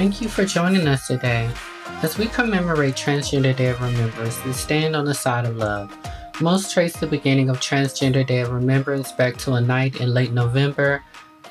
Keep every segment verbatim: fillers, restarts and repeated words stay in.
Thank you for joining us today. As we commemorate Transgender Day of Remembrance, we stand on the side of love. Most trace the beginning of Transgender Day of Remembrance back to a night in late November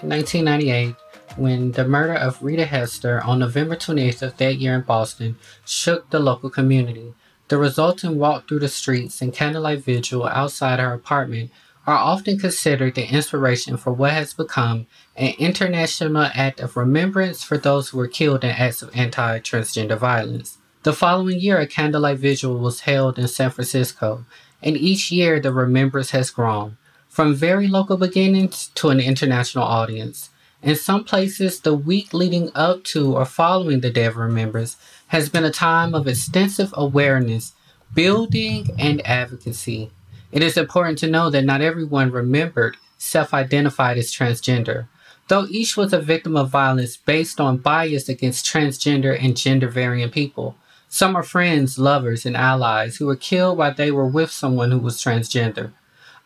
nineteen ninety-eight, when the murder of Rita Hester on November twenty-eighth of that year in Boston shook the local community. The resulting walk through the streets and candlelight vigil outside her apartment are often considered the inspiration for what has become an international act of remembrance for those who were killed in acts of anti-transgender violence. The following year, a candlelight vigil was held in San Francisco, and each year the remembrance has grown, from very local beginnings to an international audience. In some places, the week leading up to or following the Day of Remembrance has been a time of extensive awareness, building, and advocacy. It is important to know that not everyone remembered self-identified as transgender. Though each was a victim of violence based on bias against transgender and gender-variant people, some are friends, lovers, and allies who were killed while they were with someone who was transgender.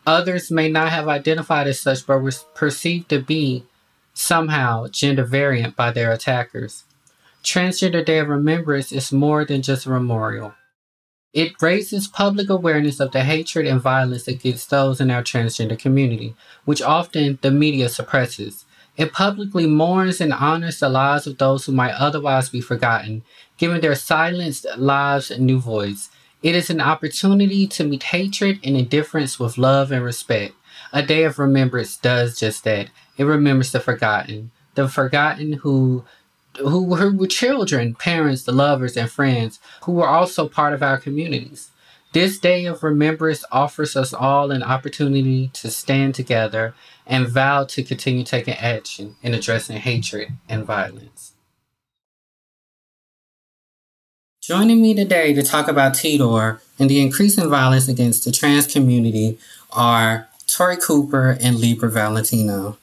Others may not have identified as such but were perceived to be somehow gender-variant by their attackers. Transgender Day of Remembrance is more than just a memorial. It raises public awareness of the hatred and violence against those in our transgender community, which often the media suppresses. It publicly mourns and honors the lives of those who might otherwise be forgotten, giving their silenced lives a new voice. It is an opportunity to meet hatred and indifference with love and respect. A Day of Remembrance does just that. It remembers the forgotten, the forgotten who Who, who were children, parents, the lovers, and friends who were also part of our communities. This Day of Remembrance offers us all an opportunity to stand together and vow to continue taking action in addressing hatred and violence. Joining me today to talk about T DOR and the increasing violence against the trans community are Tori Cooper and Libra Valentino.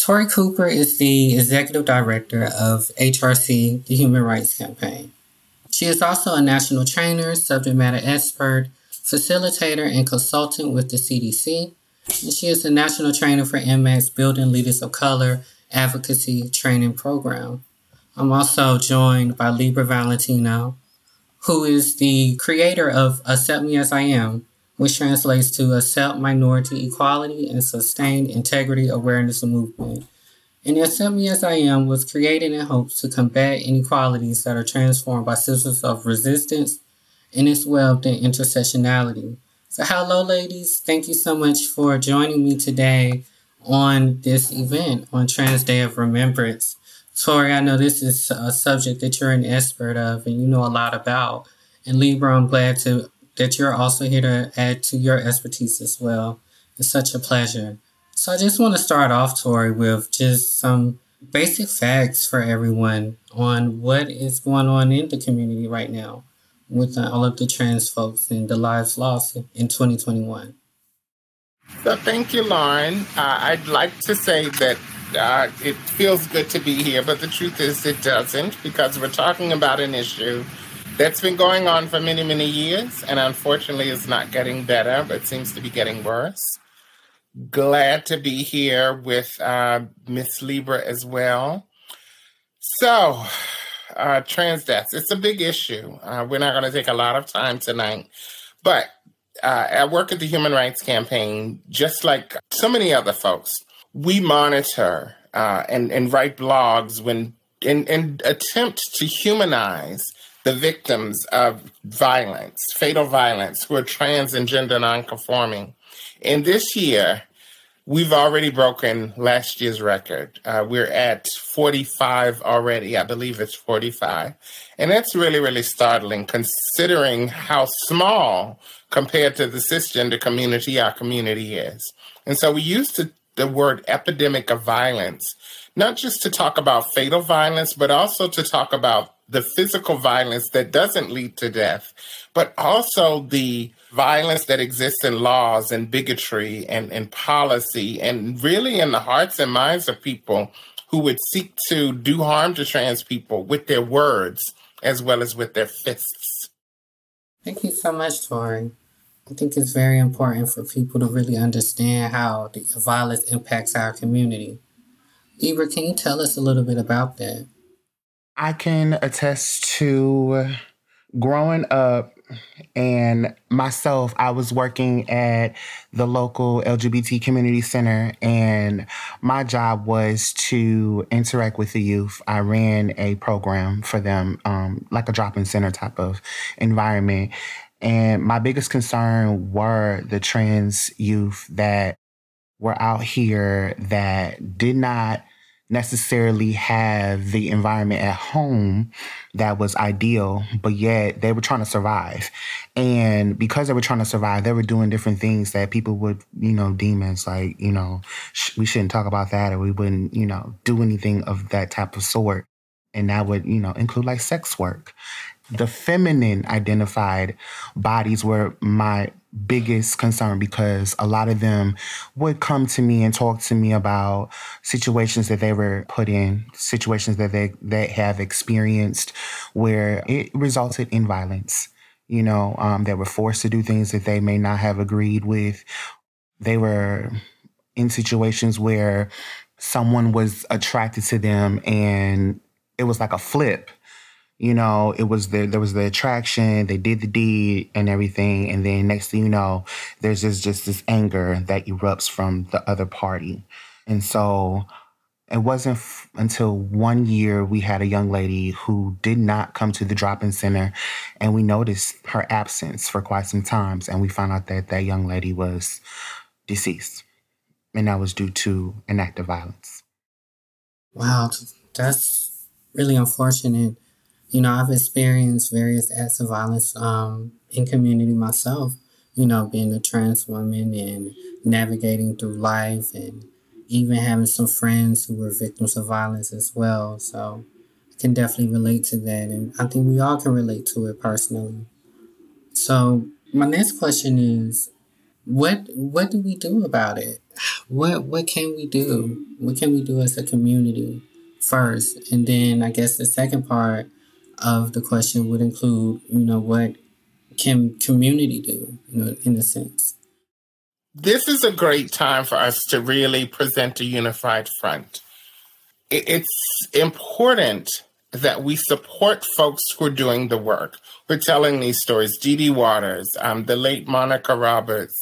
Tori Cooper is the Executive Director of H R C, the Human Rights Campaign. She is also a national trainer, subject matter expert, facilitator, and consultant with the C D C. And she is a national trainer for M A X Building Leaders of Color Advocacy Training Program. I'm also joined by Libra Valentino, who is the creator of Accept Me As I Am, which translates to Accept Minority Equality and Sustained Integrity Awareness Movement. And Accept Me As I Am was created in hopes to combat inequalities that are transformed by systems of resistance, and it's weaved in intersectionality. So hello, ladies. Thank you so much for joining me today on this event on Trans Day of Remembrance. Tori, I know this is a subject that you're an expert of and you know a lot about. And Libra, I'm glad to that you're also here to add to your expertise as well. It's such a pleasure. So I just want to start off, Tori, with just some basic facts for everyone on what is going on in the community right now with all of the trans folks and the lives lost in twenty twenty-one. So thank you, Lauren. Uh, I'd like to say that uh, it feels good to be here, but the truth is it doesn't, because we're talking about an issue that's been going on for many, many years, and unfortunately it's not getting better, but seems to be getting worse. Glad to be here with uh, Miss Libra as well. So, uh, trans deaths, it's a big issue. Uh, we're not gonna take a lot of time tonight, but uh, I work at the Human Rights Campaign, just like so many other folks. We monitor uh, and, and write blogs when and, and attempt to humanize the victims of violence, fatal violence, who are trans and gender nonconforming. And this year, we've already broken last year's record. Uh, we're at forty-five already. I believe it's forty-five. And that's really, really startling, considering how small compared to the cisgender community our community is. And so we used to, the word epidemic of violence, not just to talk about fatal violence, but also to talk about the physical violence that doesn't lead to death, but also the violence that exists in laws and bigotry and, and policy, and really in the hearts and minds of people who would seek to do harm to trans people with their words as well as with their fists. Thank you so much, Tori. I think it's very important for people to really understand how the violence impacts our community. Libra, can you tell us a little bit about that? I can attest to growing up and myself, I was working at the local L G B T community center, and my job was to interact with the youth. I ran a program for them, um, like a drop-in center type of environment. And my biggest concern were the trans youth that were out here that did not necessarily have the environment at home that was ideal, but yet they were trying to survive. And because they were trying to survive, they were doing different things that people would, you know, deem as like, you know, sh- we shouldn't talk about that, or we wouldn't, you know, do anything of that type of sort. And that would, you know, include like sex work. The feminine identified bodies were my biggest concern, because a lot of them would come to me and talk to me about situations that they were put in, situations that they, they have experienced where it resulted in violence. You know, um, they were forced to do things that they may not have agreed with. They were in situations where someone was attracted to them and it was like a flip. You know, it was the, there was the attraction, they did the deed and everything. And then next thing you know, there's just, just this anger that erupts from the other party. And so it wasn't f- until one year we had a young lady who did not come to the drop-in center, and we noticed her absence for quite some times. And we found out that that young lady was deceased, and that was due to an act of violence. Wow, that's really unfortunate. You know, I've experienced various acts of violence um, in community myself, you know, being a trans woman and navigating through life, and even having some friends who were victims of violence as well. So I can definitely relate to that. And I think we all can relate to it personally. So my next question is, what what do we do about it? What what can we do? What can we do as a community first? And then I guess the second part of the question would include, you know, what can community do, you know, in a sense? This is a great time for us to really present a unified front. It's important that we support folks who are doing the work. We're telling these stories. Dee Dee Waters, um, the late Monica Roberts,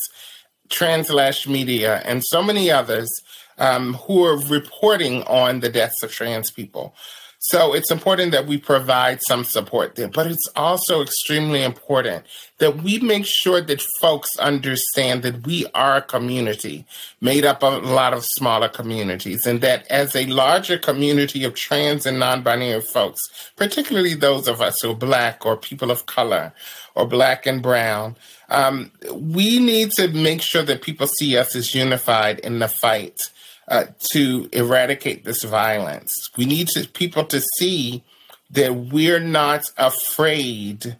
TransLash Media, and so many others um, who are reporting on the deaths of trans people. So it's important that we provide some support there, but it's also extremely important that we make sure that folks understand that we are a community made up of a lot of smaller communities, and that as a larger community of trans and non-binary folks, particularly those of us who are Black or people of color or Black and brown, um, we need to make sure that people see us as unified in the fight Uh, to eradicate this violence. We need to, people to see that we're not afraid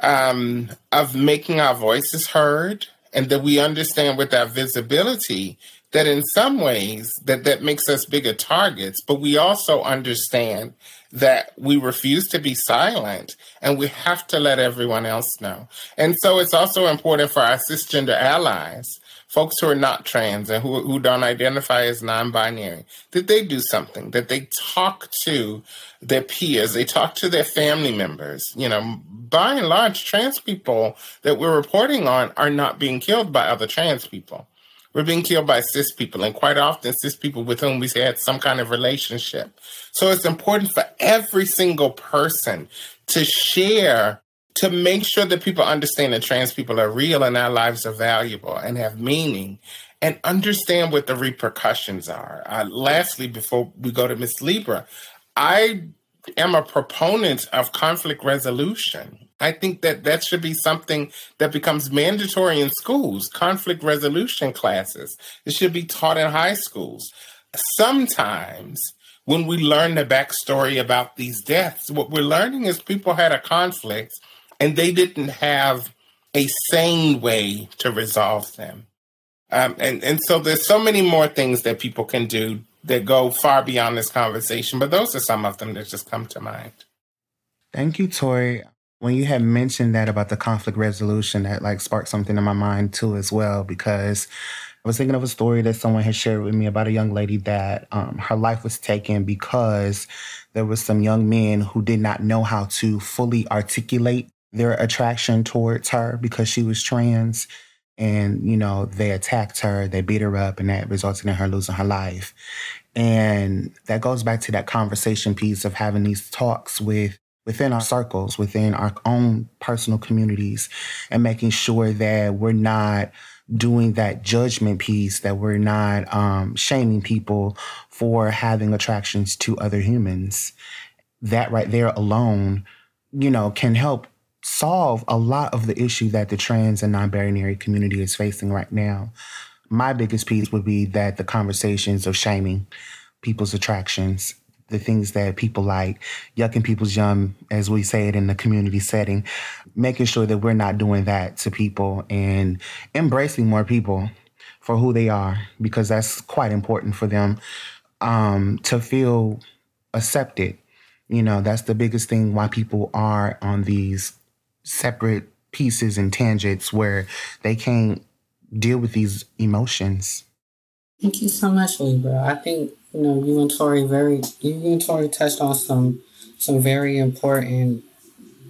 um, of making our voices heard, and that we understand with our visibility that in some ways that, that makes us bigger targets, but we also understand that we refuse to be silent, and we have to let everyone else know. And so it's also important for our cisgender allies, folks who are not trans and who, who don't identify as non-binary, that they do something, that they talk to their peers, they talk to their family members. You know, by and large, trans people that we're reporting on are not being killed by other trans people. We're being killed by cis people, and quite often cis people with whom we had some kind of relationship. So it's important for every single person to share, to make sure that people understand that trans people are real and our lives are valuable and have meaning, and understand what the repercussions are. Uh, lastly, before we go to Miz Libra, I am a proponent of conflict resolution. I think that that should be something that becomes mandatory in schools, conflict resolution classes. It should be taught in high schools. Sometimes when we learn the backstory about these deaths, what we're learning is people had a conflict and they didn't have a sane way to resolve them. Um, and, and so there's so many more things that people can do that go far beyond this conversation, but those are some of them that just come to mind. Thank you, Tori. When you had mentioned that about the conflict resolution, that like sparked something in my mind too as well, because I was thinking of a story that someone had shared with me about a young lady that um, her life was taken because there were some young men who did not know how to fully articulate their attraction towards her because she was trans. And, you know, they attacked her, they beat her up, and that resulted in her losing her life. And that goes back to that conversation piece of having these talks with within our circles, within our own personal communities, and making sure that we're not doing that judgment piece, that we're not um, shaming people for having attractions to other humans. That right there alone, you know, can help solve a lot of the issue that the trans and non-binary community is facing right now. My biggest piece would be that the conversations of shaming people's attractions, the things that people like, yucking people's yum, as we say it in the community setting, making sure that we're not doing that to people and embracing more people for who they are, because that's quite important for them um, to feel accepted. You know, that's the biggest thing why people are on these separate pieces and tangents where they can't deal with these emotions. Thank you so much, Libra. I think, you know, you and Tori very, you and Tori touched on some, some very important,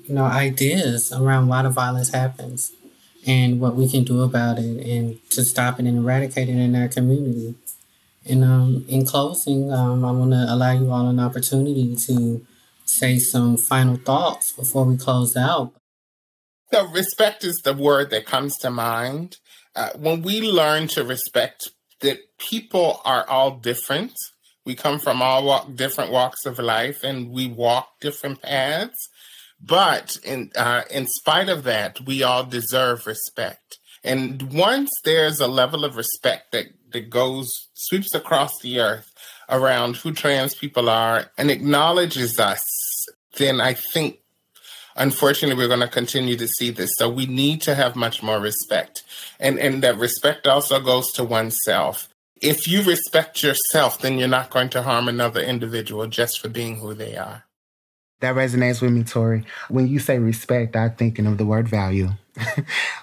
you know, ideas around why the violence happens and what we can do about it and to stop it and eradicate it in our community. And um, in closing, um, I want to allow you all an opportunity to say some final thoughts before we close out. So respect is the word that comes to mind. Uh, when we learn to respect that people are all different, we come from all walk, different walks of life, and we walk different paths. But in uh, in spite of that, we all deserve respect. And once there's a level of respect that, that goes, sweeps across the earth around who trans people are and acknowledges us, then I think, unfortunately, we're going to continue to see this. So we need to have much more respect. And, and that respect also goes to oneself. If you respect yourself, then you're not going to harm another individual just for being who they are. That resonates with me, Tori. When you say respect, I'm thinking of the word value.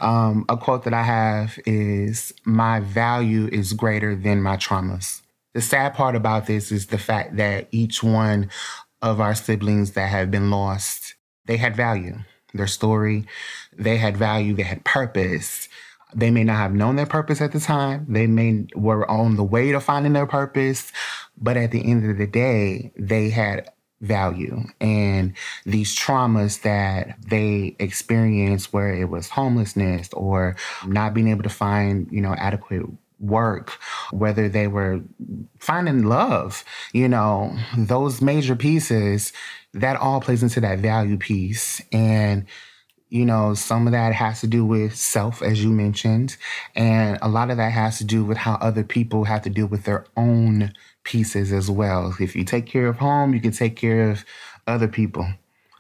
um, a quote that I have is, my value is greater than my traumas. The sad part about this is the fact that each one of our siblings that have been lost, they had value, their story, they had value, they had purpose. They may not have known their purpose at the time. They may were on the way to finding their purpose, but at the end of the day, they had value. And these traumas that they experienced, where it was homelessness or not being able to find, you know, adequate work, whether they were finding love, you know, those major pieces, that all plays into that value piece. And, you know, some of that has to do with self, as you mentioned, and a lot of that has to do with how other people have to deal with their own pieces as well. If you take care of home, you can take care of other people.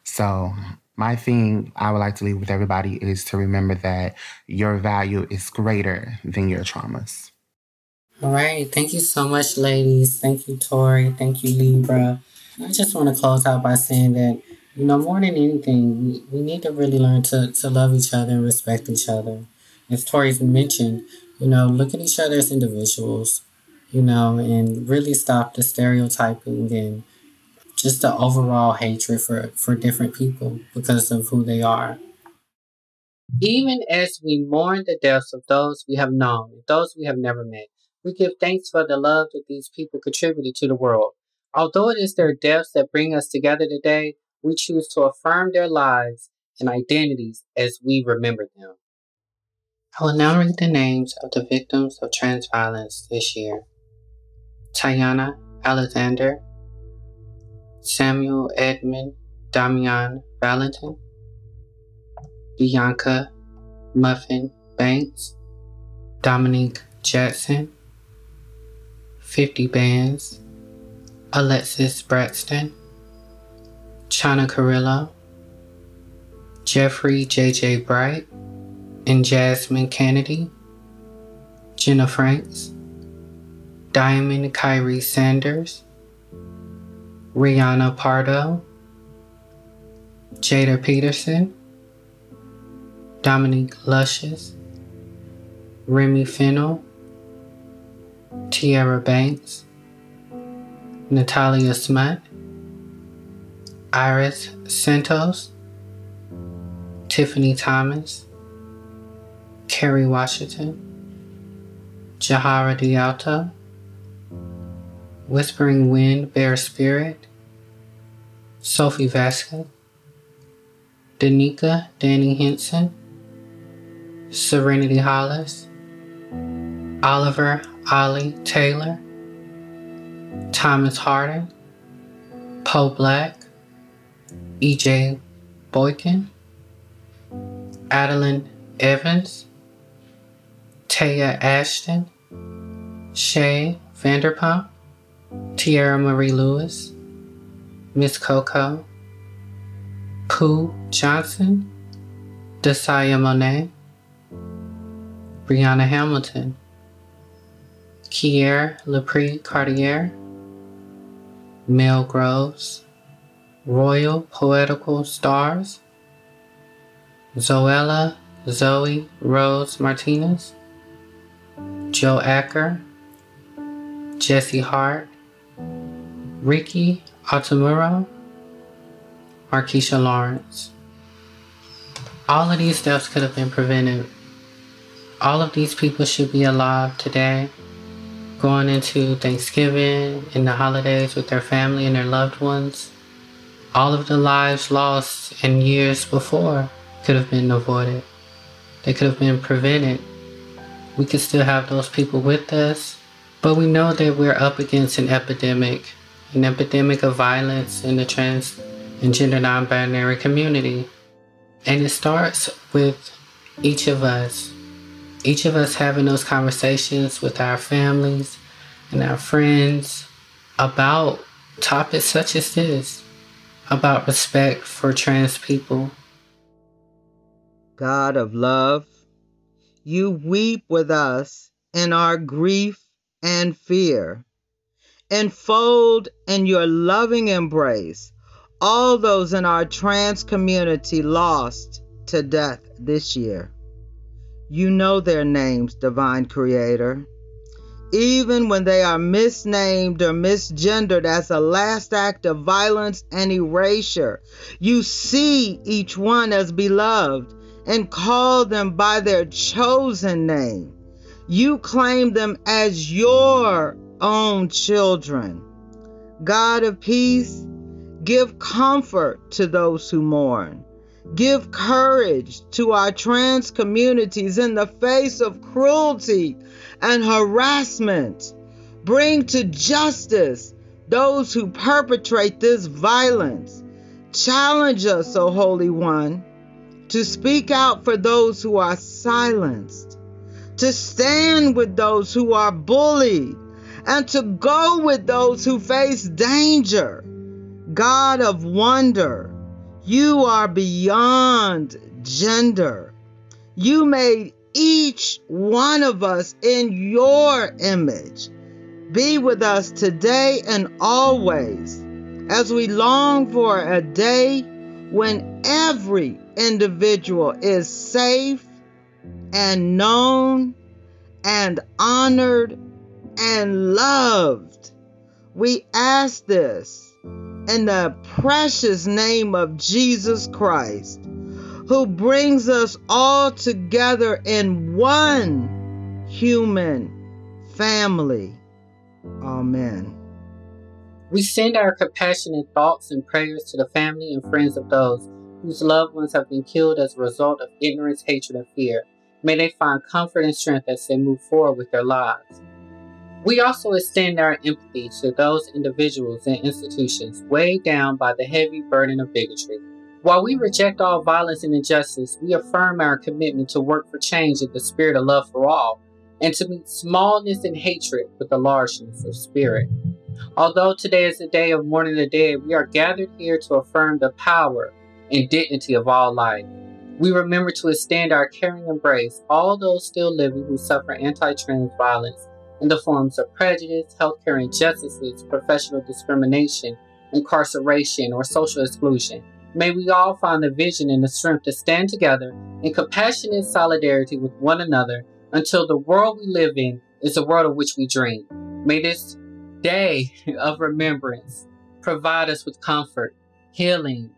So my thing I would like to leave with everybody is to remember that your value is greater than your traumas. All right. Thank you so much, ladies. Thank you, Tori. Thank you, Libra. I just want to close out by saying that, you know, more than anything, we, we need to really learn to, to love each other and respect each other. As Tori's mentioned, you know, look at each other as individuals, you know, and really stop the stereotyping and just the overall hatred for, for different people because of who they are. Even as we mourn the deaths of those we have known, those we have never met, we give thanks for the love that these people contributed to the world. Although it is their deaths that bring us together today, we choose to affirm their lives and identities as we remember them. I will now read the names of the victims of trans violence this year. Tayana Alexander, Samuel Edmund Damian Valentin, Bianca Muffin Banks, Dominique Jackson, fifty Bands, Alexis Braxton, Chana Carrillo, Jeffrey J J Bright, and Jasmine Kennedy, Jenna Franks, Diamond Kyrie Sanders, Rihanna Pardo, Jada Peterson, Dominique Luscious, Remy Fennell, Tiara Banks, Natalia Smutt, Iris Santos, Tiffany Thomas, Kerry Washington, Jahara D'Alto, Whispering Wind Bear Spirit, Sophie Vasquez, Danica Danny Henson, Serenity Hollis, Oliver Ollie Taylor, Thomas Harden, Poe Black, E J Boykin, Adeline Evans, Taya Ashton, Shay Vanderpump, Tiara Marie Lewis, Miss Coco, Pooh Johnson, Desaya Monet, Brianna Hamilton, Kier Lepree Cartier, Mel Groves, Royal Poetical Stars, Zoella Zoe Rose Martinez, Joe Acker, Jesse Hart, Ricky Altamuro, Markeisha Lawrence. All of these deaths could have been prevented. All of these people should be alive today, going into Thanksgiving and the holidays with their family and their loved ones. All of the lives lost in years before could have been avoided. They could have been prevented. We could still have those people with us, but we know that we're up against an epidemic, an epidemic of violence in the trans and gender non-binary community. And it starts with each of us, each of us having those conversations with our families and our friends about topics such as this, about respect for trans people. God of love, you weep with us in our grief and fear. Enfold in your loving embrace all those in our trans community lost to death this year. You know their names, Divine Creator. Even when they are misnamed or misgendered as a last act of violence and erasure, you see each one as beloved and call them by their chosen name. You claim them as your own children. God of peace, give comfort to those who mourn. Give courage to our trans communities in the face of cruelty and harassment. Bring to justice those who perpetrate this violence. Challenge us, O Holy One, to speak out for those who are silenced, to stand with those who are bullied, and to go with those who face danger. God of wonder, you are beyond gender. You made each one of us in your image. Be with us today and always as we long for a day when every individual is safe and known and honored and loved. We ask this in the precious name of Jesus Christ, who brings us all together in one human family. Amen. We send our compassionate thoughts and prayers to the family and friends of those whose loved ones have been killed as a result of ignorance, hatred, and fear. May they find comfort and strength as they move forward with their lives. We also extend our empathy to those individuals and institutions weighed down by the heavy burden of bigotry. While we reject all violence and injustice, we affirm our commitment to work for change in the spirit of love for all, and to meet smallness and hatred with the largeness of spirit. Although today is a day of mourning the dead, we are gathered here to affirm the power and dignity of all life. We remember to extend our caring embrace all those still living who suffer anti-trans violence in the forms of prejudice, healthcare injustices, professional discrimination, incarceration, or social exclusion. May we all find the vision and the strength to stand together in compassionate solidarity with one another until the world we live in It's a world of which we dream. May this day of remembrance provide us with comfort, healing,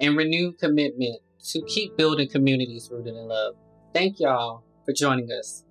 and renewed commitment to keep building communities rooted in love. Thank y'all for joining us.